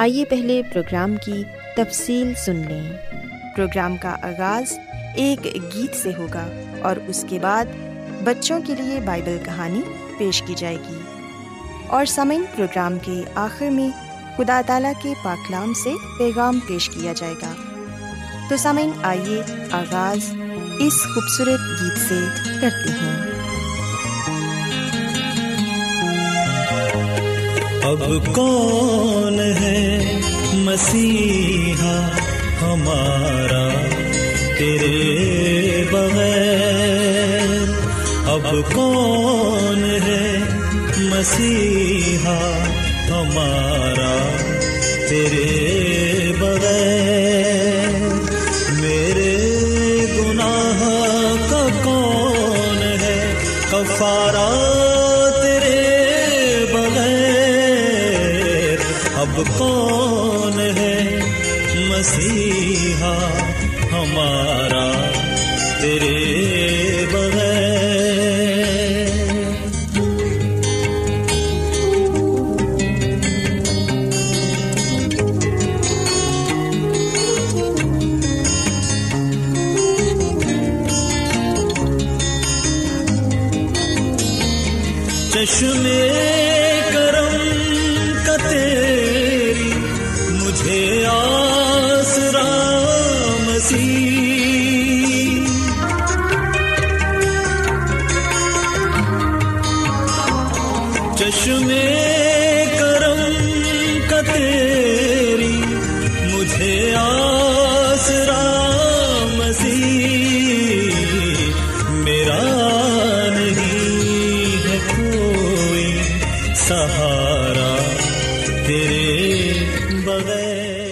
آئیے پہلے پروگرام کی تفصیل سن لیں۔ پروگرام کا آغاز ایک گیت سے ہوگا اور اس کے بعد بچوں کے لیے بائبل کہانی پیش کی جائے گی، اور سامعین پروگرام کے آخر میں خدا تعالیٰ کے پاک کلام سے پیغام پیش کیا جائے گا۔ تو سامعین، آئیے آغاز اس خوبصورت گیت سے کرتے ہیں۔ اب کون ہے مسیحا ہمارا تیرے بغیر، اب کون ہے مسیحا ہمارا تیرے بغیر، میرے گناہ کا کون ہے کفارہ کون ہے مسیحا ہمارا تیرے بغیر۔ چشمے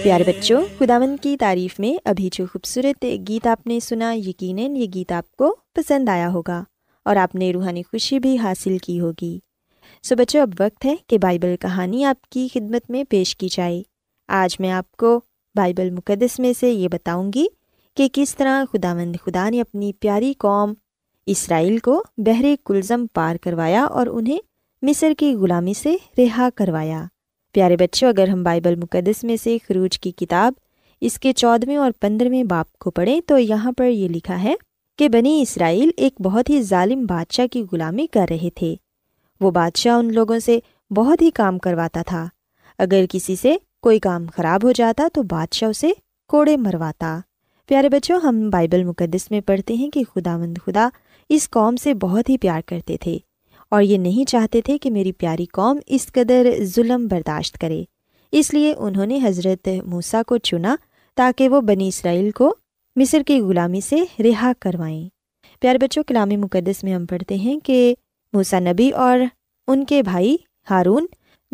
پیارے بچوں، خداوند کی تعریف میں ابھی جو خوبصورت گیت آپ نے سنا، یقیناً یہ گیت آپ کو پسند آیا ہوگا اور آپ نے روحانی خوشی بھی حاصل کی ہوگی۔ سو بچوں، اب وقت ہے کہ بائبل کہانی آپ کی خدمت میں پیش کی جائے۔ آج میں آپ کو بائبل مقدس میں سے یہ بتاؤں گی کہ کس طرح خداوند خدا نے اپنی پیاری قوم اسرائیل کو بحر کلزم پار کروایا اور انہیں مصر کی غلامی سے رہا کروایا۔ پیارے بچوں، اگر ہم بائبل مقدس میں سے خروج کی کتاب اس کے 14ویں اور 15ویں باب کو پڑھیں تو یہاں پر یہ لکھا ہے کہ بنی اسرائیل ایک بہت ہی ظالم بادشاہ کی غلامی کر رہے تھے۔ وہ بادشاہ ان لوگوں سے بہت ہی کام کرواتا تھا۔ اگر کسی سے کوئی کام خراب ہو جاتا تو بادشاہ اسے کوڑے مرواتا۔ پیارے بچوں، ہم بائبل مقدس میں پڑھتے ہیں کہ خداوند خدا اس قوم سے بہت ہی پیار کرتے تھے اور یہ نہیں چاہتے تھے کہ میری پیاری قوم اس قدر ظلم برداشت کرے، اس لیے انہوں نے حضرت موسیٰ کو چنا تاکہ وہ بنی اسرائیل کو مصر کی غلامی سے رہا کروائیں۔ پیارے بچوں، کلام مقدس میں ہم پڑھتے ہیں کہ موسیٰ نبی اور ان کے بھائی ہارون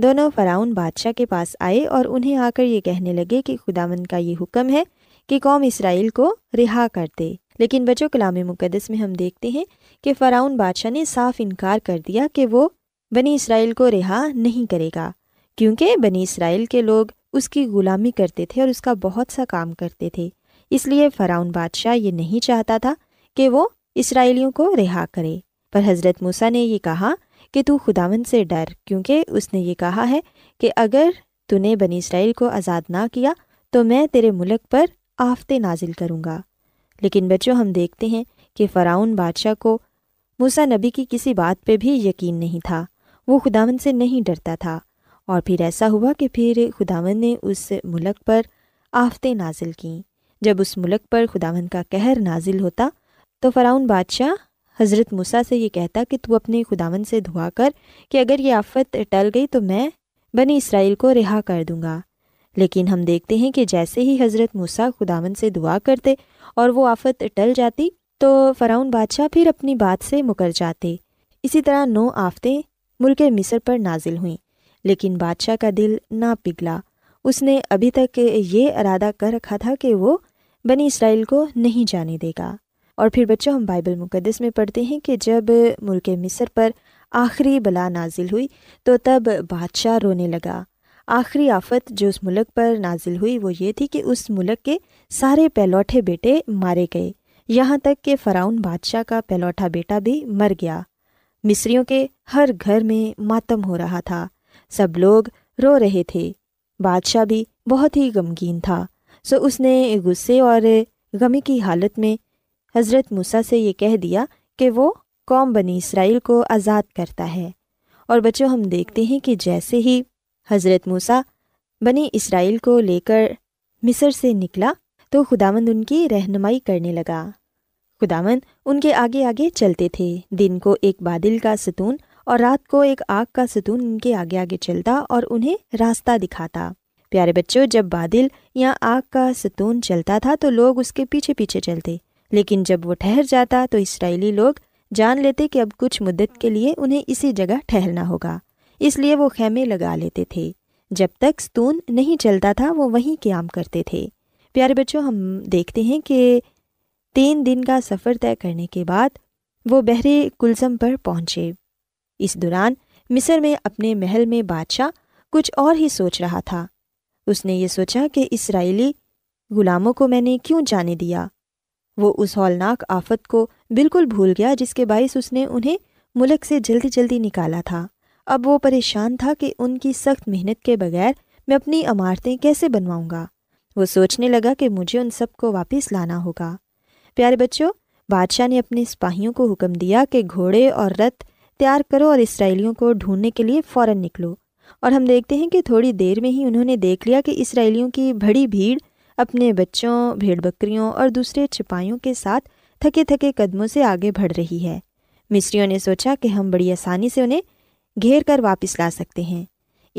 دونوں فرعون بادشاہ کے پاس آئے اور انہیں آ کر یہ کہنے لگے کہ خداوند کا یہ حکم ہے کہ قوم اسرائیل کو رہا کر دے۔ لیکن بچوں، کلام مقدس میں ہم دیکھتے ہیں کہ فرعون بادشاہ نے صاف انکار کر دیا کہ وہ بنی اسرائیل کو رہا نہیں کرے گا، کیونکہ بنی اسرائیل کے لوگ اس کی غلامی کرتے تھے اور اس کا بہت سا کام کرتے تھے، اس لیے فرعون بادشاہ یہ نہیں چاہتا تھا کہ وہ اسرائیلیوں کو رہا کرے۔ پر حضرت موسیٰ نے یہ کہا کہ تو خداوند سے ڈر، کیونکہ اس نے یہ کہا ہے کہ اگر تو نے بنی اسرائیل کو آزاد نہ کیا تو میں تیرے ملک پر آفتیں نازل کروں گا۔ لیکن بچوں، ہم دیکھتے ہیں کہ فرعون بادشاہ کو موسیٰ نبی کی کسی بات پہ بھی یقین نہیں تھا، وہ خداوند سے نہیں ڈرتا تھا، اور پھر ایسا ہوا کہ پھر خداوند نے اس ملک پر آفتیں نازل کیں۔ جب اس ملک پر خداوند کا قہر نازل ہوتا تو فرعون بادشاہ حضرت موسیٰ سے یہ کہتا کہ تو اپنے خداوند سے دعا کر کہ اگر یہ آفت ٹل گئی تو میں بنی اسرائیل کو رہا کر دوں گا۔ لیکن ہم دیکھتے ہیں کہ جیسے ہی حضرت موسیٰ خداوند سے دعا کرتے اور وہ آفت ٹل جاتی تو فرعون بادشاہ پھر اپنی بات سے مکر جاتے۔ اسی طرح 9 آفتیں ملک مصر پر نازل ہوئیں، لیکن بادشاہ کا دل نہ پگھلا۔ اس نے ابھی تک یہ ارادہ کر رکھا تھا کہ وہ بنی اسرائیل کو نہیں جانے دے گا۔ اور پھر بچوں، ہم بائبل مقدس میں پڑھتے ہیں کہ جب ملک مصر پر آخری بلا نازل ہوئی تو تب بادشاہ رونے لگا۔ آخری آفت جو اس ملک پر نازل ہوئی وہ یہ تھی کہ اس ملک کے سارے پہلوٹھے بیٹے مارے گئے، یہاں تک کہ فرعون بادشاہ کا پہلوٹھا بیٹا بھی مر گیا۔ مصریوں کے ہر گھر میں ماتم ہو رہا تھا، سب لوگ رو رہے تھے، بادشاہ بھی بہت ہی غمگین تھا۔ سو اس نے غصے اور غمی کی حالت میں حضرت موسیٰ سے یہ کہہ دیا کہ وہ قوم بنی اسرائیل کو آزاد کرتا ہے۔ اور بچوں، ہم دیکھتے ہیں کہ جیسے ہی حضرت موسیٰ بنی اسرائیل کو لے کر مصر سے نکلا تو خداوند ان کی رہنمائی کرنے لگا۔ خداوند ان کے آگے آگے چلتے تھے، دن کو ایک بادل کا ستون اور رات کو ایک آگ کا ستون ان کے آگے آگے چلتا اور انہیں راستہ دکھاتا۔ پیارے بچوں، جب بادل یا آگ کا ستون چلتا تھا تو لوگ اس کے پیچھے پیچھے چلتے، لیکن جب وہ ٹھہر جاتا تو اسرائیلی لوگ جان لیتے کہ اب کچھ مدت کے لیے انہیں اسی جگہ ٹھہرنا ہوگا، اس لیے وہ خیمے لگا لیتے تھے۔ جب تک ستون نہیں چلتا تھا وہ وہیں قیام کرتے تھے۔ پیارے بچوں، ہم دیکھتے ہیں کہ 3 دن کا سفر طے کرنے کے بعد وہ بحر کلزم پر پہنچے۔ اس دوران مصر میں اپنے محل میں بادشاہ کچھ اور ہی سوچ رہا تھا۔ اس نے یہ سوچا کہ اسرائیلی غلاموں کو میں نے کیوں جانے دیا۔ وہ اس ہولناک آفت کو بالکل بھول گیا جس کے باعث اس نے انہیں ملک سے جلدی جلدی نکالا تھا۔ اب وہ پریشان تھا کہ ان کی سخت محنت کے بغیر میں اپنی عمارتیں کیسے بنواؤں گا۔ وہ سوچنے لگا کہ مجھے ان سب کو واپس لانا ہوگا۔ پیارے بچوں، بادشاہ نے اپنے سپاہیوں کو حکم دیا کہ گھوڑے اور رتھ تیار کرو اور اسرائیلیوں کو ڈھونڈنے کے لیے فوراً نکلو۔ اور ہم دیکھتے ہیں کہ تھوڑی دیر میں ہی انہوں نے دیکھ لیا کہ اسرائیلیوں کی بڑی بھیڑ اپنے بچوں، بھیڑ بکریوں اور دوسرے چپائیوں کے ساتھ تھکے تھکے قدموں سے آگے بڑھ رہی ہے۔ مصریوں نے سوچا کہ ہم بڑی آسانی سے انہیں گھیر کر واپس لا سکتے ہیں۔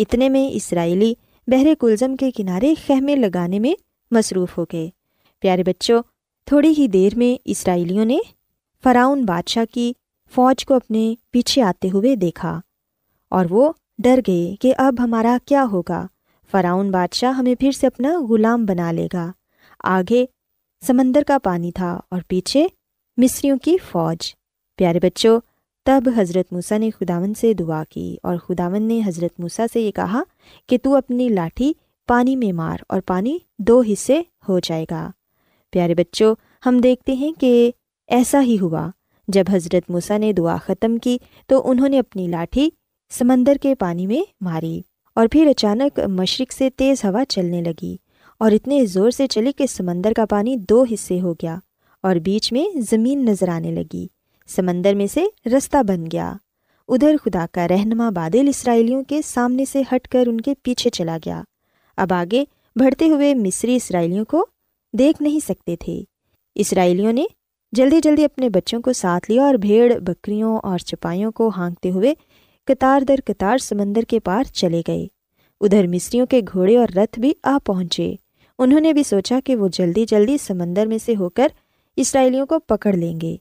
اتنے میں اسرائیلی بحر کلزم کے کنارے خیمے لگانے میں مصروف ہو گئے۔ پیارے بچوں، تھوڑی ہی دیر میں اسرائیلیوں نے فرعون بادشاہ کی فوج کو اپنے پیچھے آتے ہوئے دیکھا اور وہ ڈر گئے کہ اب ہمارا کیا ہوگا، فرعون بادشاہ ہمیں پھر سے اپنا غلام بنا لے گا۔ آگے سمندر کا پانی تھا اور پیچھے مصریوں کی فوج۔ پیارے بچوں، تب حضرت موسیٰ نے خداوند سے دعا کی اور خداوند نے حضرت موسیٰ سے یہ کہا کہ تو اپنی لاٹھی پانی میں مار اور پانی 2 حصے ہو جائے گا۔ پیارے بچوں، ہم دیکھتے ہیں کہ ایسا ہی ہوا۔ جب حضرت موسیٰ نے دعا ختم کی تو انہوں نے اپنی لاٹھی سمندر کے پانی میں ماری اور پھر اچانک مشرق سے تیز ہوا چلنے لگی اور اتنے زور سے چلی کہ سمندر کا پانی 2 حصے ہو گیا اور بیچ میں زمین نظر آنے لگی، سمندر میں سے رستہ بن گیا۔ ادھر خدا کا رہنما بادل اسرائیلیوں کے سامنے سے ہٹ کر ان کے پیچھے چلا گیا۔ اب آگے بڑھتے ہوئے مصری اسرائیلیوں کو دیکھ نہیں سکتے تھے۔ اسرائیلیوں نے جلدی جلدی اپنے بچوں کو ساتھ لیا اور بھیڑ بکریوں اور چپائیوں کو ہانکتے ہوئے قطار در قطار سمندر کے پار چلے گئے۔ ادھر مصریوں کے گھوڑے اور رتھ بھی آ پہنچے۔ انہوں نے بھی سوچا کہ وہ جلدی جلدی سمندر میں سے ہو کر اسرائیلیوں کو پکڑ لیں گے،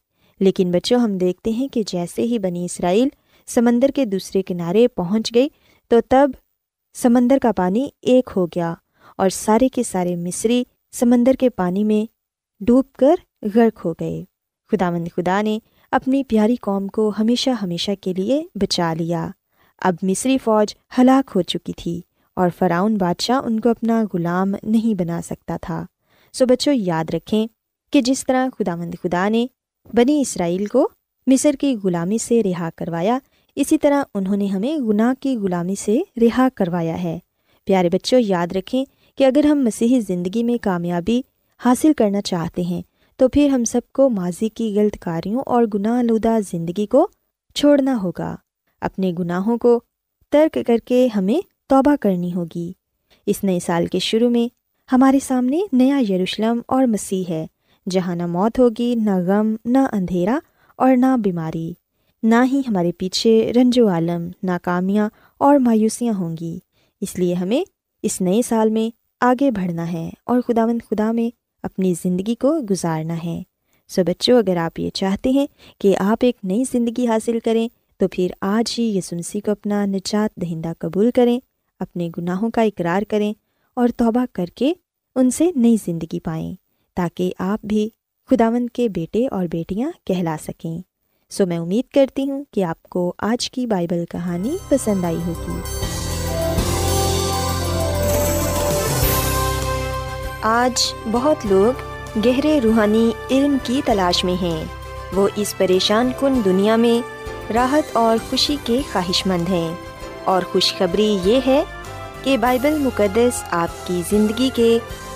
لیکن بچوں، ہم دیکھتے ہیں کہ جیسے ہی بنی اسرائیل سمندر کے دوسرے کنارے پہنچ گئی تو تب سمندر کا پانی 1 ہو گیا اور سارے کے سارے مصری سمندر کے پانی میں ڈوب کر غرق ہو گئے۔ خدا نے اپنی پیاری قوم کو ہمیشہ ہمیشہ کے لیے بچا لیا۔ اب مصری فوج ہلاک ہو چکی تھی اور فرعون بادشاہ ان کو اپنا غلام نہیں بنا سکتا تھا۔ سو بچوں، یاد رکھیں کہ جس طرح خدا نے بنی اسرائیل کو مصر کی غلامی سے رہا کروایا، اسی طرح انہوں نے ہمیں گناہ کی غلامی سے رہا کروایا ہے۔ پیارے بچوں، یاد رکھیں کہ اگر ہم مسیحی زندگی میں کامیابی حاصل کرنا چاہتے ہیں تو پھر ہم سب کو ماضی کی غلط کاریوں اور گناہ آلودہ زندگی کو چھوڑنا ہوگا۔ اپنے گناہوں کو ترک کر کے ہمیں توبہ کرنی ہوگی۔ اس نئے سال کے شروع میں ہمارے سامنے نیا یروشلم اور مسیح ہے، جہاں نہ موت ہوگی، نہ غم، نہ اندھیرا اور نہ بیماری، نہ ہی ہمارے پیچھے رنج و عالم، ناکامیاں اور مایوسیاں ہوں گی۔ اس لیے ہمیں اس نئے سال میں آگے بڑھنا ہے اور خداوند خدا میں اپنی زندگی کو گزارنا ہے۔ سو بچوں، اگر آپ یہ چاہتے ہیں کہ آپ ایک نئی زندگی حاصل کریں تو پھر آج ہی یسوع مسیح کو اپنا نجات دہندہ قبول کریں، اپنے گناہوں کا اقرار کریں اور توبہ کر کے ان سے نئی زندگی پائیں، تاکہ آپ بھی خداوند کے بیٹے اور بیٹیاں کہلا سکیں۔ سو میں امید کرتی ہوں کہ آپ کو آج کی بائبل کہانی پسند آئی ہوگی۔ آج بہت لوگ گہرے روحانی علم کی تلاش میں ہیں، وہ اس پریشان کن دنیا میں راحت اور خوشی کے خواہش مند ہیں، اور خوشخبری یہ ہے کہ بائبل مقدس آپ کی زندگی کے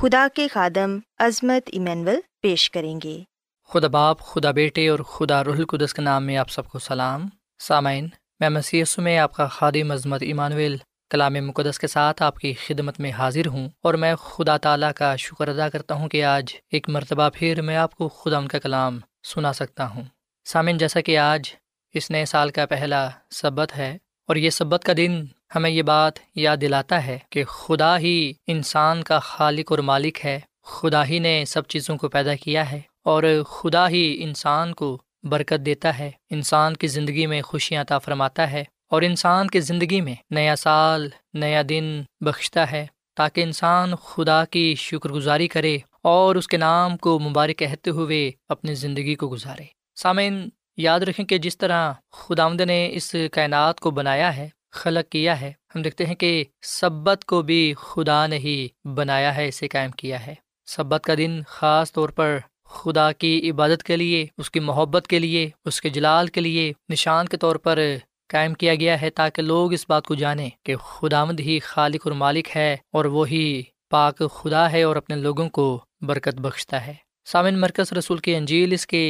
خدا کے خادم عظمت ایمینول پیش کریں گے۔ خدا باپ، خدا بیٹے اور خدا روح القدس کے نام میں آپ سب کو سلام۔ سامعین، میں مسیح یسوع میں آپ کا خادم عظمت ایمانویل کلام مقدس کے ساتھ آپ کی خدمت میں حاضر ہوں، اور میں خدا تعالیٰ کا شکر ادا کرتا ہوں کہ آج ایک مرتبہ پھر میں آپ کو خدا ان کا کلام سنا سکتا ہوں۔ سامعین، جیسا کہ آج اس نئے سال کا پہلا سبت ہے، اور یہ سبت کا دن ہمیں یہ بات یاد دلاتا ہے کہ خدا ہی انسان کا خالق اور مالک ہے، خدا ہی نے سب چیزوں کو پیدا کیا ہے، اور خدا ہی انسان کو برکت دیتا ہے، انسان کی زندگی میں خوشیاں عطا فرماتا ہے، اور انسان کی زندگی میں نیا سال، نیا دن بخشتا ہے، تاکہ انسان خدا کی شکر گزاری کرے اور اس کے نام کو مبارک کہتے ہوئے اپنی زندگی کو گزارے۔ سامعین، یاد رکھیں کہ جس طرح خداوند نے اس کائنات کو بنایا ہے، خلق کیا ہے، ہم دیکھتے ہیں کہ سبت کو بھی خدا نے ہی بنایا ہے، اسے قائم کیا ہے۔ سبت کا دن خاص طور پر خدا کی عبادت کے لیے، اس کی محبت کے لیے، اس کے جلال کے لیے نشان کے طور پر قائم کیا گیا ہے، تاکہ لوگ اس بات کو جانیں کہ خداوند ہی خالق اور مالک ہے، اور وہی پاک خدا ہے اور اپنے لوگوں کو برکت بخشتا ہے۔ سامعین، مرکز رسول کی انجیل اس کے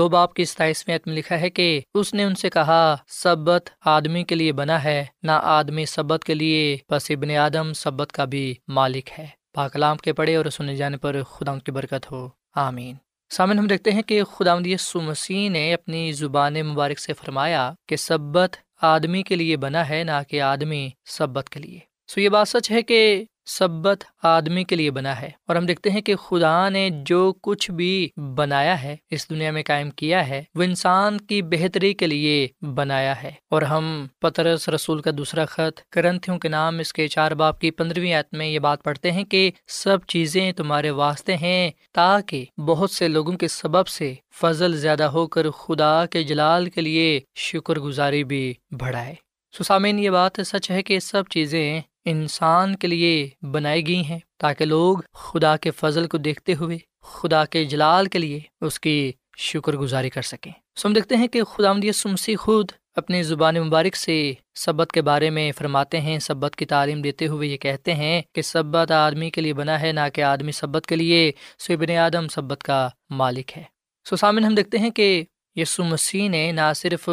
2 باب کی 27ویں آیت میں لکھا ہے کہ اس نے ان سے کہا، سبت آدمی کے لیے بنا ہے، نہ آدمی سبت کے لیے، پس ابن آدم سبت کا بھی مالک ہے۔ پاک کلام کے پڑھے اور سنے جانے پر خداوند کی برکت ہو، آمین۔ سامعین، ہم دیکھتے ہیں کہ خداوند یسوع مسیح نے اپنی زبان مبارک سے فرمایا کہ سبت آدمی کے لیے بنا ہے، نہ کہ آدمی سبت کے لیے۔ سو یہ بات سچ ہے کہ سبت آدمی کے لیے بنا ہے، اور ہم دیکھتے ہیں کہ خدا نے جو کچھ بھی بنایا ہے، اس دنیا میں قائم کیا ہے، وہ انسان کی بہتری کے لیے بنایا ہے۔ اور ہم پترس رسول کا دوسرا خط کرنتھیوں کے نام اس کے 4 باب کی 15ویں آیت میں یہ بات پڑھتے ہیں کہ سب چیزیں تمہارے واسطے ہیں، تاکہ بہت سے لوگوں کے سبب سے فضل زیادہ ہو کر خدا کے جلال کے لیے شکر گزاری بھی بڑھائے۔ سو سامعین، یہ بات سچ ہے کہ سب چیزیں انسان کے لیے بنائی گئی ہیں، تاکہ لوگ خدا کے فضل کو دیکھتے ہوئے خدا کے جلال کے لیے اس کی شکر گزاری کر سکیں۔ سو ہم دیکھتے ہیں کہ خداوند یسوع مسیح خود اپنی زبان مبارک سے سبت کے بارے میں فرماتے ہیں، سبت کی تعلیم دیتے ہوئے یہ کہتے ہیں کہ سبت آدمی کے لیے بنا ہے، نہ کہ آدمی سبت کے لیے، سو ابن آدم سبت کا مالک ہے۔ سو سامعین، ہم دیکھتے ہیں کہ یسوع مسیح نے نہ صرف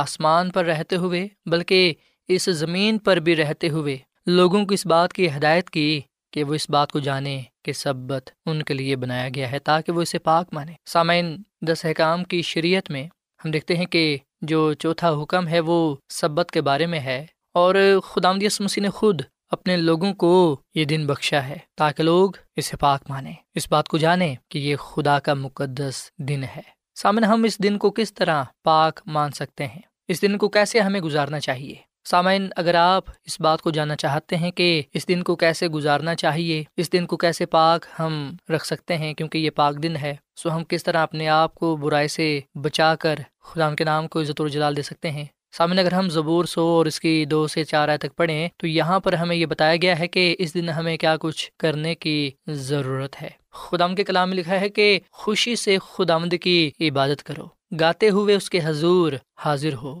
آسمان پر رہتے ہوئے بلکہ اس زمین پر بھی رہتے ہوئے لوگوں کو اس بات کی ہدایت کی کہ وہ اس بات کو جانیں کہ سبت ان کے لیے بنایا گیا ہے، تاکہ وہ اسے پاک مانیں۔ سامعین، 10 احکام کی شریعت میں ہم دیکھتے ہیں کہ جو 4تھا حکم ہے وہ سبت کے بارے میں ہے، اور خداوند یسوع مسیح نے خود اپنے لوگوں کو یہ دن بخشا ہے تاکہ لوگ اسے پاک مانیں، اس بات کو جانیں کہ یہ خدا کا مقدس دن ہے۔ سامن، ہم اس دن کو کس طرح پاک مان سکتے ہیں؟ اس دن کو کیسے ہمیں گزارنا چاہیے؟ سامعین، اگر آپ اس بات کو جاننا چاہتے ہیں کہ اس دن کو کیسے گزارنا چاہیے، اس دن کو کیسے پاک ہم رکھ سکتے ہیں کیونکہ یہ پاک دن ہے، سو ہم کس طرح اپنے آپ کو برائی سے بچا کر خدا کے نام کو عزت اور جلال دے سکتے ہیں۔ سامعین، اگر ہم زبور 100 اور اس کی 2 سے 4 آیت تک پڑھیں تو یہاں پر ہمیں یہ بتایا گیا ہے کہ اس دن ہمیں کیا کچھ کرنے کی ضرورت ہے۔ خدا کے کلام میں لکھا ہے کہ خوشی سے خداوند کی عبادت کرو، گاتے ہوئے اس کے حضور حاضر ہو،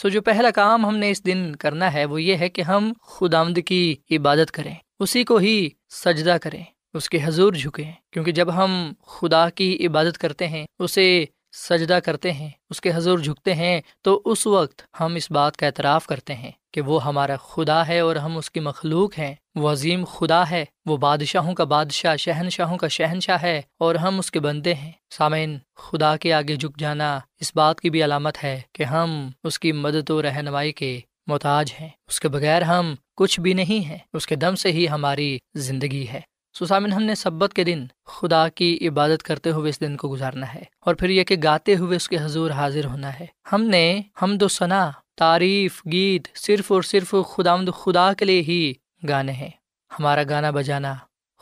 سو جو پہلا کام ہم نے اس دن کرنا ہے وہ یہ ہے کہ ہم خداوند کی عبادت کریں، اسی کو ہی سجدہ کریں، اس کے حضور جھکیں، کیونکہ جب ہم خدا کی عبادت کرتے ہیں، اسے سجدہ کرتے ہیں، اس کے حضور جھکتے ہیں، تو اس وقت ہم اس بات کا اعتراف کرتے ہیں کہ وہ ہمارا خدا ہے اور ہم اس کی مخلوق ہیں۔ وہ عظیم خدا ہے، وہ بادشاہوں کا بادشاہ، شہنشاہوں کا شہنشاہ ہے اور ہم اس کے بندے ہیں۔ سامعین، خدا کے آگے جھک جانا اس بات کی بھی علامت ہے کہ ہم اس کی مدد و رہنمائی کے محتاج ہیں، اس کے بغیر ہم کچھ بھی نہیں ہیں، اس کے دم سے ہی ہماری زندگی ہے۔ سو سامن، ہم نے سبت کے دن خدا کی عبادت کرتے ہوئے اس دن کو گزارنا ہے، اور پھر یہ کہ گاتے ہوئے اس کے حضور حاضر ہونا ہے۔ ہم نے حمد و ثنا، تعریف، گیت صرف اور صرف خداوند خدا کے لیے ہی گانے ہیں، ہمارا گانا بجانا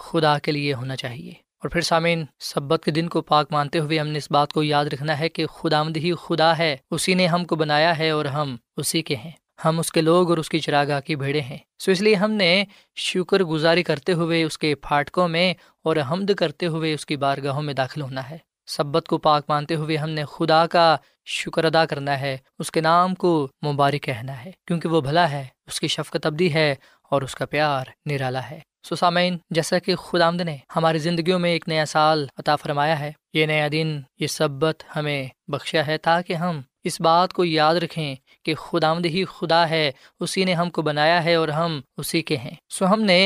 خدا کے لیے ہونا چاہیے۔ اور پھر سامعین، سبت کے دن کو پاک مانتے ہوئے ہم نے اس بات کو یاد رکھنا ہے کہ خداوند ہی خدا ہے، اسی نے ہم کو بنایا ہے اور ہم اسی کے ہیں، ہم اس کے لوگ اور اس کی چراگاہ کی بھیڑیں ہیں۔ سو اس لیے ہم نے شکر گزاری کرتے ہوئے اس کے پھاٹکوں میں اور حمد کرتے ہوئے اس کی بارگاہوں میں داخل ہونا ہے۔ سبت کو پاک مانتے ہوئے ہم نے خدا کا شکر ادا کرنا ہے، اس کے نام کو مبارک کہنا ہے، کیونکہ وہ بھلا ہے، اس کی شفقت ابدی ہے اور اس کا پیار نرالا ہے۔ سو سامعین، جیسا کہ خداوند نے ہماری زندگیوں میں ایک نیا سال عطا فرمایا ہے، یہ نیا دن، یہ سبت ہمیں بخشا ہے تاکہ ہم اس بات کو یاد رکھیں کہ خداوند ہی خدا ہے، اسی نے ہم کو بنایا ہے اور ہم اسی کے ہیں۔ سو ہم نے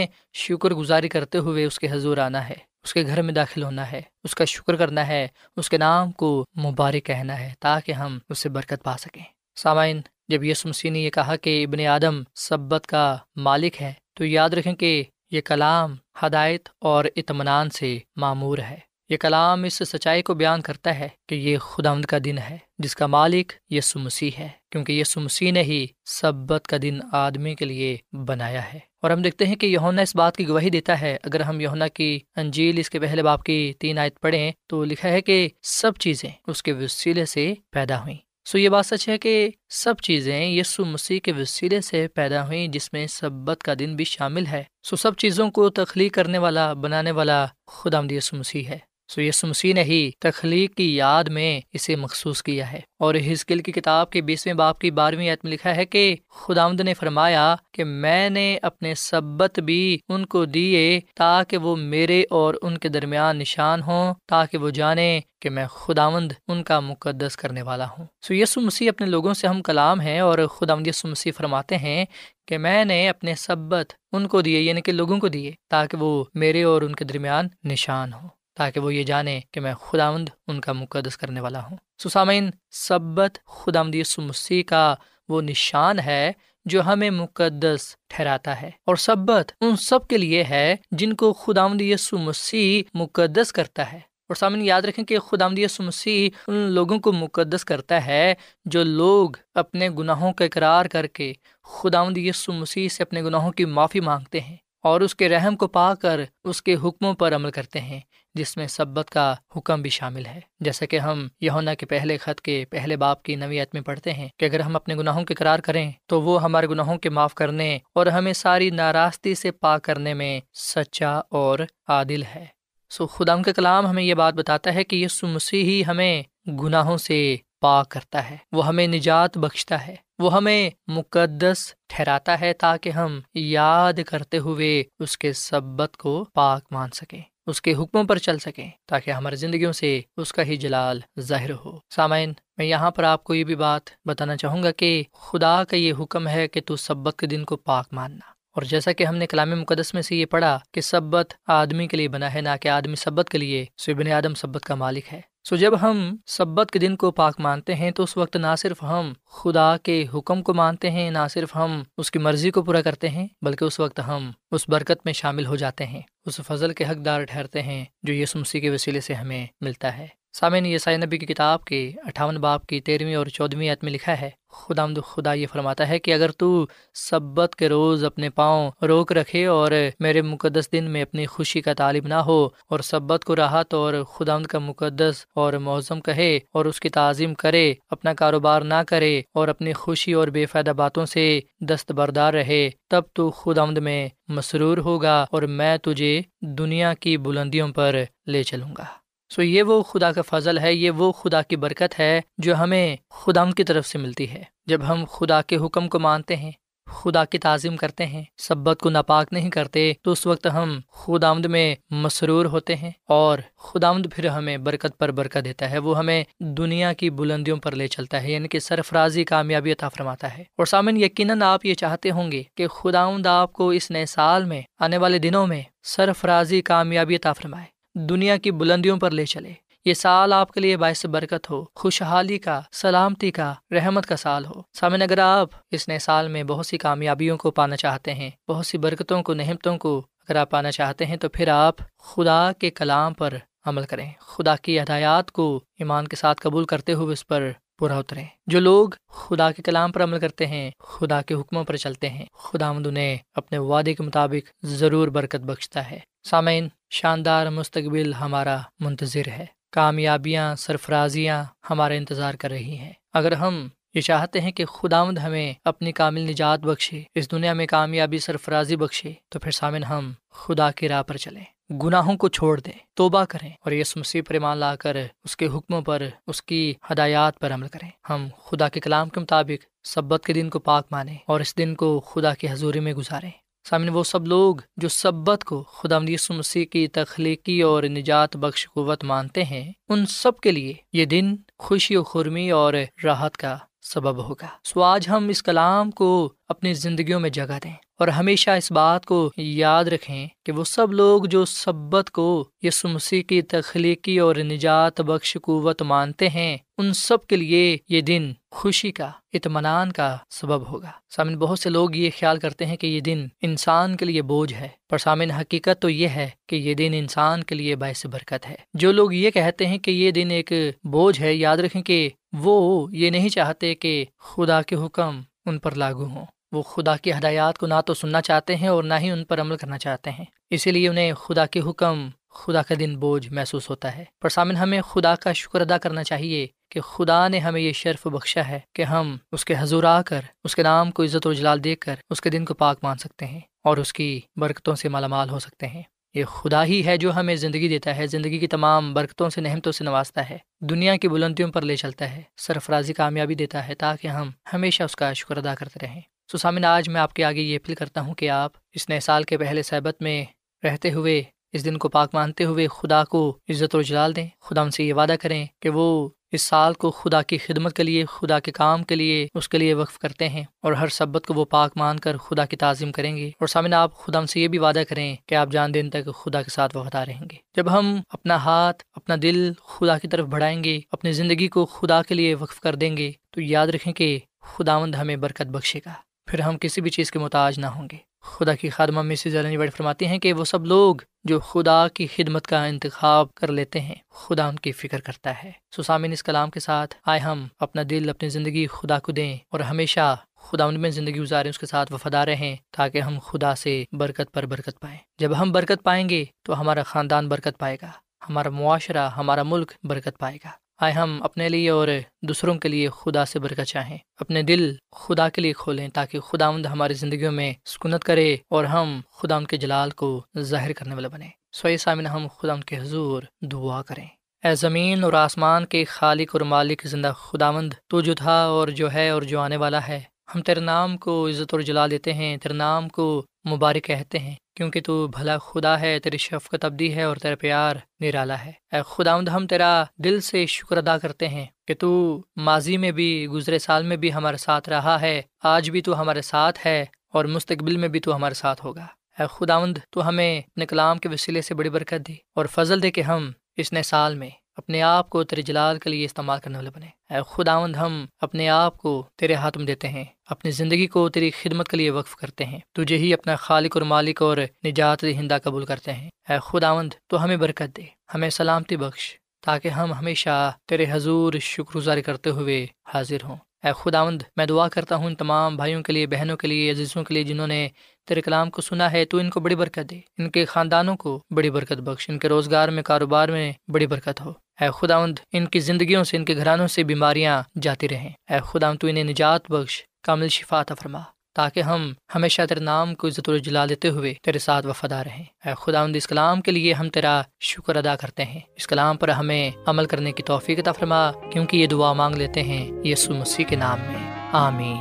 شکر گزاری کرتے ہوئے اس کے حضور آنا ہے، اس کے گھر میں داخل ہونا ہے، اس کا شکر کرنا ہے، اس کے نام کو مبارک کہنا ہے تاکہ ہم اس سے برکت پا سکیں۔ سامعین، جب یسوع مسیح نے یہ کہا کہ ابن آدم سبت کا مالک ہے، تو یاد رکھیں کہ یہ کلام ہدایت اور اطمینان سے معمور ہے۔ یہ کلام اس سچائی کو بیان کرتا ہے کہ یہ خداوند کا دن ہے جس کا مالک یسوع مسیح ہے، کیونکہ یسوع مسیح نے ہی سبت کا دن آدمی کے لیے بنایا ہے۔ اور ہم دیکھتے ہیں کہ یوحنا اس بات کی گواہی دیتا ہے، اگر ہم یوحنا کی انجیل اس کے پہلے باب کی 3 آیت پڑھیں تو لکھا ہے کہ سب چیزیں اس کے وسیلے سے پیدا ہوئیں۔ سو یہ بات سچ ہے کہ سب چیزیں یسوع مسیح کے وسیلے سے پیدا ہوئیں، جس میں سبت کا دن بھی شامل ہے۔ سو سب چیزوں کو تخلیق کرنے والا، بنانے والا خداوند یسوع مسیح ہے۔ سو یسوع مسیح نے ہی تخلیق کی یاد میں اسے مخصوص کیا ہے، اور حزقیل کی کتاب کے 20ویں باب کی 12ویں آیت میں لکھا ہے کہ خداوند نے فرمایا کہ میں نے اپنے سبت بھی ان کو دیے تاکہ وہ میرے اور ان کے درمیان نشان ہوں، تاکہ وہ جانیں کہ میں خداوند ان کا مقدس کرنے والا ہوں۔ سو یسوع مسیح اپنے لوگوں سے ہم کلام ہیں، اور خداوند یسوع مسیح فرماتے ہیں کہ میں نے اپنے سبت ان کو دیے، یعنی کہ لوگوں کو دیے، تاکہ وہ میرے اور ان کے درمیان نشان ہوں، تاکہ وہ یہ جانے کہ میں خداوند ان کا مقدس کرنے والا ہوں۔ سو سامعین، سبت خداوند یسوع مسیح کا وہ نشان ہے جو ہمیں مقدس ٹھہراتا ہے، اور سبت ان سب کے لیے ہے جن کو خداوند یسوع مسیح مقدس کرتا ہے۔ اور سامعین، یاد رکھیں کہ خداوند یسوع مسیح ان لوگوں کو مقدس کرتا ہے جو لوگ اپنے گناہوں کا اقرار کر کے خداوند یسوع مسیح سے اپنے گناہوں کی معافی مانگتے ہیں اور اس کے رحم کو پا کر اس کے حکموں پر عمل کرتے ہیں، جس میں سبت کا حکم بھی شامل ہے، جیسا کہ ہم یوحنا کے پہلے خط کے پہلے باب کی 9ویں آیت میں پڑھتے ہیں کہ اگر ہم اپنے گناہوں کے اقرار کریں تو وہ ہمارے گناہوں کے معاف کرنے اور ہمیں ساری ناراستی سے پاک کرنے میں سچا اور عادل ہے۔ سو خدا کا کلام ہمیں یہ بات بتاتا ہے کہ یسوع مسیح ہی ہمیں گناہوں سے پا کرتا ہے، وہ ہمیں نجات بخشتا ہے، وہ ہمیں مقدس ٹھہراتا ہے تاکہ ہم یاد کرتے ہوئے اس کے سبت کو پاک مان سکیں، اس کے حکموں پر چل سکیں، تاکہ ہماری زندگیوں سے اس کا ہی جلال ظاہر ہو۔ سامعین، میں یہاں پر آپ کو یہ بھی بات بتانا چاہوں گا کہ خدا کا یہ حکم ہے کہ تو سبت کے دن کو پاک ماننا، اور جیسا کہ ہم نے کلام مقدس میں سے یہ پڑھا کہ سبت آدمی کے لیے بنا ہے، نہ کہ آدمی سبت کے لیے، سو ابن آدم سبت کا مالک ہے۔ سو جب ہم سبت کے دن کو پاک مانتے ہیں تو اس وقت نہ صرف ہم خدا کے حکم کو مانتے ہیں، نہ صرف ہم اس کی مرضی کو پورا کرتے ہیں، بلکہ اس وقت ہم اس برکت میں شامل ہو جاتے ہیں، اس فضل کے حقدار ٹھہرتے ہیں جو یسوع مسیح کے وسیلے سے ہمیں ملتا ہے۔ سامعین، یسائی نبی کی کتاب کے 58 باب کی 13ویں اور 14ویں آیت میں لکھا ہے، خداوند خدا یہ فرماتا ہے کہ اگر تو سبت کے روز اپنے پاؤں روک رکھے اور میرے مقدس دن میں اپنی خوشی کا طالب نہ ہو اور سبت کو راحت اور خداوند کا مقدس اور معظم کہے اور اس کی تعظیم کرے، اپنا کاروبار نہ کرے اور اپنی خوشی اور بے فائدہ باتوں سے دستبردار رہے، تب تو خداوند میں مسرور ہوگا اور میں تجھے دنیا کی بلندیوں پر لے چلوں گا۔ سو یہ وہ خدا کا فضل ہے، یہ وہ خدا کی برکت ہے جو ہمیں خداوند کی طرف سے ملتی ہے جب ہم خدا کے حکم کو مانتے ہیں، خدا کی تعظیم کرتے ہیں، سبت کو ناپاک نہیں کرتے، تو اس وقت ہم خداوند میں مسرور ہوتے ہیں اور خداوند پھر ہمیں برکت پر برکت دیتا ہے، وہ ہمیں دنیا کی بلندیوں پر لے چلتا ہے، یعنی کہ سرفرازی کامیابی عطا فرماتا ہے۔ اور سامن، یقیناً آپ یہ چاہتے ہوں گے کہ خداوند آپ کو اس نئے سال میں، آنے والے دنوں میں سرفرازی کامیابی عطا فرمائے، دنیا کی بلندیوں پر لے چلے، یہ سال آپ کے لیے باعث برکت ہو، خوشحالی کا، سلامتی کا، رحمت کا سال ہو۔ سامعین، اگر آپ اس نئے سال میں بہت سی کامیابیوں کو پانا چاہتے ہیں، بہت سی برکتوں کو، نعمتوں کو اگر آپ پانا چاہتے ہیں، تو پھر آپ خدا کے کلام پر عمل کریں، خدا کی ہدایات کو ایمان کے ساتھ قبول کرتے ہوئے اس پر پورا اتریں۔ جو لوگ خدا کے کلام پر عمل کرتے ہیں، خدا کے حکموں پر چلتے ہیں، خداوند انہیں اپنے وعدے کے مطابق ضرور برکت بخشتا ہے۔ سامعین، شاندار مستقبل ہمارا منتظر ہے، کامیابیاں، سرفرازیاں ہمارا انتظار کر رہی ہیں۔ اگر ہم یہ چاہتے ہیں کہ خداوند ہمیں اپنی کامل نجات بخشے، اس دنیا میں کامیابی، سرفرازی بخشے، تو پھر سامعین، ہم خدا کی راہ پر چلیں، گناہوں کو چھوڑ دیں، توبہ کریں اور یسوع مسیح پر ایمان لا کر اس کے حکموں پر، اس کی ہدایات پر عمل کریں۔ ہم خدا کے کلام کے مطابق سبت کے دن کو پاک مانیں اور اس دن کو خدا کی حضوری میں گزاریں۔ سامنے، وہ سب لوگ جو سبت کو خداوند یسوع مسیح کی تخلیقی اور نجات بخش قوت مانتے ہیں، ان سب کے لیے یہ دن خوشی و خرمی اور راحت کا سبب ہوگا۔ سو آج ہم اس کلام کو اپنی زندگیوں میں جگہ دیں اور ہمیشہ اس بات کو یاد رکھیں کہ وہ سب لوگ جو سبت کو یسوع مسیح کی تخلیقی اور نجات بخش قوت مانتے ہیں، ان سب کے لیے یہ دن خوشی کا، اطمینان کا سبب ہوگا۔ سامعین، بہت سے لوگ یہ خیال کرتے ہیں کہ یہ دن انسان کے لیے بوجھ ہے، پر سامعین، حقیقت تو یہ ہے کہ یہ دن انسان کے لیے باعث برکت ہے۔ جو لوگ یہ کہتے ہیں کہ یہ دن ایک بوجھ ہے، یاد رکھیں کہ وہ یہ نہیں چاہتے کہ خدا کے حکم ان پر لاگو ہوں، وہ خدا کی ہدایات کو نہ تو سننا چاہتے ہیں اور نہ ہی ان پر عمل کرنا چاہتے ہیں، اسی لیے انہیں خدا کے حکم، خدا کا دن بوجھ محسوس ہوتا ہے۔ پر سامن، ہمیں خدا کا شکر ادا کرنا چاہیے کہ خدا نے ہمیں یہ شرف بخشا ہے کہ ہم اس کے حضور آ کر، اس کے نام کو عزت و جلال دے کر اس کے دن کو پاک مان سکتے ہیں اور اس کی برکتوں سے مالا مال ہو سکتے ہیں۔ یہ خدا ہی ہے جو ہمیں زندگی دیتا ہے، زندگی کی تمام برکتوں سے، نعمتوں سے نوازتا ہے، دنیا کی بلندیوں پر لے چلتا ہے، سرفرازی کامیابی دیتا ہے، تاکہ ہم ہمیشہ اس کا شکر ادا کرتے رہیں۔ سو سامن، آج میں آپ کے آگے یہ اپیل کرتا ہوں کہ آپ اس نئے سال کے پہلے سبت میں رہتے ہوئے، اس دن کو پاک مانتے ہوئے، خدا کو عزت و جلال دیں۔ خدا ان سے یہ وعدہ کریں کہ وہ اس سال کو خدا کی خدمت کے لیے، خدا کے کام کے لیے، اس کے لیے وقف کرتے ہیں اور ہر سبت کو وہ پاک مان کر خدا کی تعظیم کریں گے۔ اور سامنے، آپ خدا سے یہ بھی وعدہ کریں کہ آپ جان دین تک خدا کے ساتھ وفادار رہیں گے۔ جب ہم اپنا ہاتھ، اپنا دل خدا کی طرف بڑھائیں گے، اپنی زندگی کو خدا کے لیے وقف کر دیں گے، تو یاد رکھیں کہ خداوند ہمیں برکت بخشے گا، پھر ہم کسی بھی چیز کے محتاج نہ ہوں گے۔ خدا کی خادمہ مسز ایلن وائٹ فرماتی ہیں کہ وہ سب لوگ جو خدا کی خدمت کا انتخاب کر لیتے ہیں، خدا ان کی فکر کرتا ہے۔ سو سامعین، اس کلام کے ساتھ آئے ہم اپنا دل، اپنی زندگی خدا کو دیں اور ہمیشہ خدا ان میں زندگی گزاریں، اس کے ساتھ وفادار رہیں، تاکہ ہم خدا سے برکت پر برکت پائیں۔ جب ہم برکت پائیں گے تو ہمارا خاندان برکت پائے گا، ہمارا معاشرہ، ہمارا ملک برکت پائے گا۔ آئے ہم اپنے لیے اور دوسروں کے لیے خدا سے برکت چاہیں، اپنے دل خدا کے لیے کھولیں، تاکہ خداوند ہماری زندگیوں میں سکونت کرے اور ہم خداوند کے جلال کو ظاہر کرنے والے بنیں۔ سو سامعین، ہم خداوند کے حضور دعا کریں۔ اے زمین اور آسمان کے خالق اور مالک زندہ خداوند، تو جو تھا اور جو ہے اور جو آنے والا ہے، ہم تیرے نام کو عزت اور جلال دیتے ہیں، تیرے نام کو مبارک کہتے ہیں، کیونکہ تو بھلا خدا ہے، تیری شفقت ابدی ہے اور تیرا پیار نرالا ہے۔ اے خداوند، ہم تیرا دل سے شکر ادا کرتے ہیں کہ تو ماضی میں بھی، گزرے سال میں بھی ہمارے ساتھ رہا ہے، آج بھی تو ہمارے ساتھ ہے اور مستقبل میں بھی تو ہمارے ساتھ ہوگا۔ اے خداوند، تو ہمیں اپنے کلام کے وسیلے سے بڑی برکت دی اور فضل دے کہ ہم اس نئے سال میں اپنے آپ کو تیرے جلال کے لیے استعمال کرنے والے بنے۔ اے خداوند، ہم اپنے آپ کو تیرے ہاتھ میں دیتے ہیں، اپنی زندگی کو تیری خدمت کے لیے وقف کرتے ہیں، تجھے ہی اپنا خالق اور مالک اور نجات دہندہ قبول کرتے ہیں۔ اے خداوند، تو ہمیں برکت دے، ہمیں سلامتی بخش، تاکہ ہم ہمیشہ تیرے حضور شکر گزار کرتے ہوئے حاضر ہوں۔ اے خداوند، میں دعا کرتا ہوں ان تمام بھائیوں کے لیے، بہنوں کے لیے، عزیزوں کے لیے جنہوں نے تیرے کلام کو سنا ہے، تو ان کو بڑی برکت دے، ان کے خاندانوں کو بڑی برکت بخش، ان کے روزگار میں، کاروبار میں بڑی برکت ہو۔ اے خداوند، ان کی زندگیوں سے، ان کے گھرانوں سے بیماریاں جاتی رہیں۔ اے خداوند، تو انہیں نجات بخش، کامل شفا عطا فرما، تاکہ ہم ہمیشہ تیرے نام کو عزت و جلال دیتے ہوئے تیرے ساتھ وفادار رہیں۔ اے خداوند، اس کلام کے لیے ہم تیرا شکر ادا کرتے ہیں، اس کلام پر ہمیں عمل کرنے کی توفیق عطا فرما، کیونکہ یہ دعا مانگ لیتے ہیں یسوع مسیح کے نام میں، آمین۔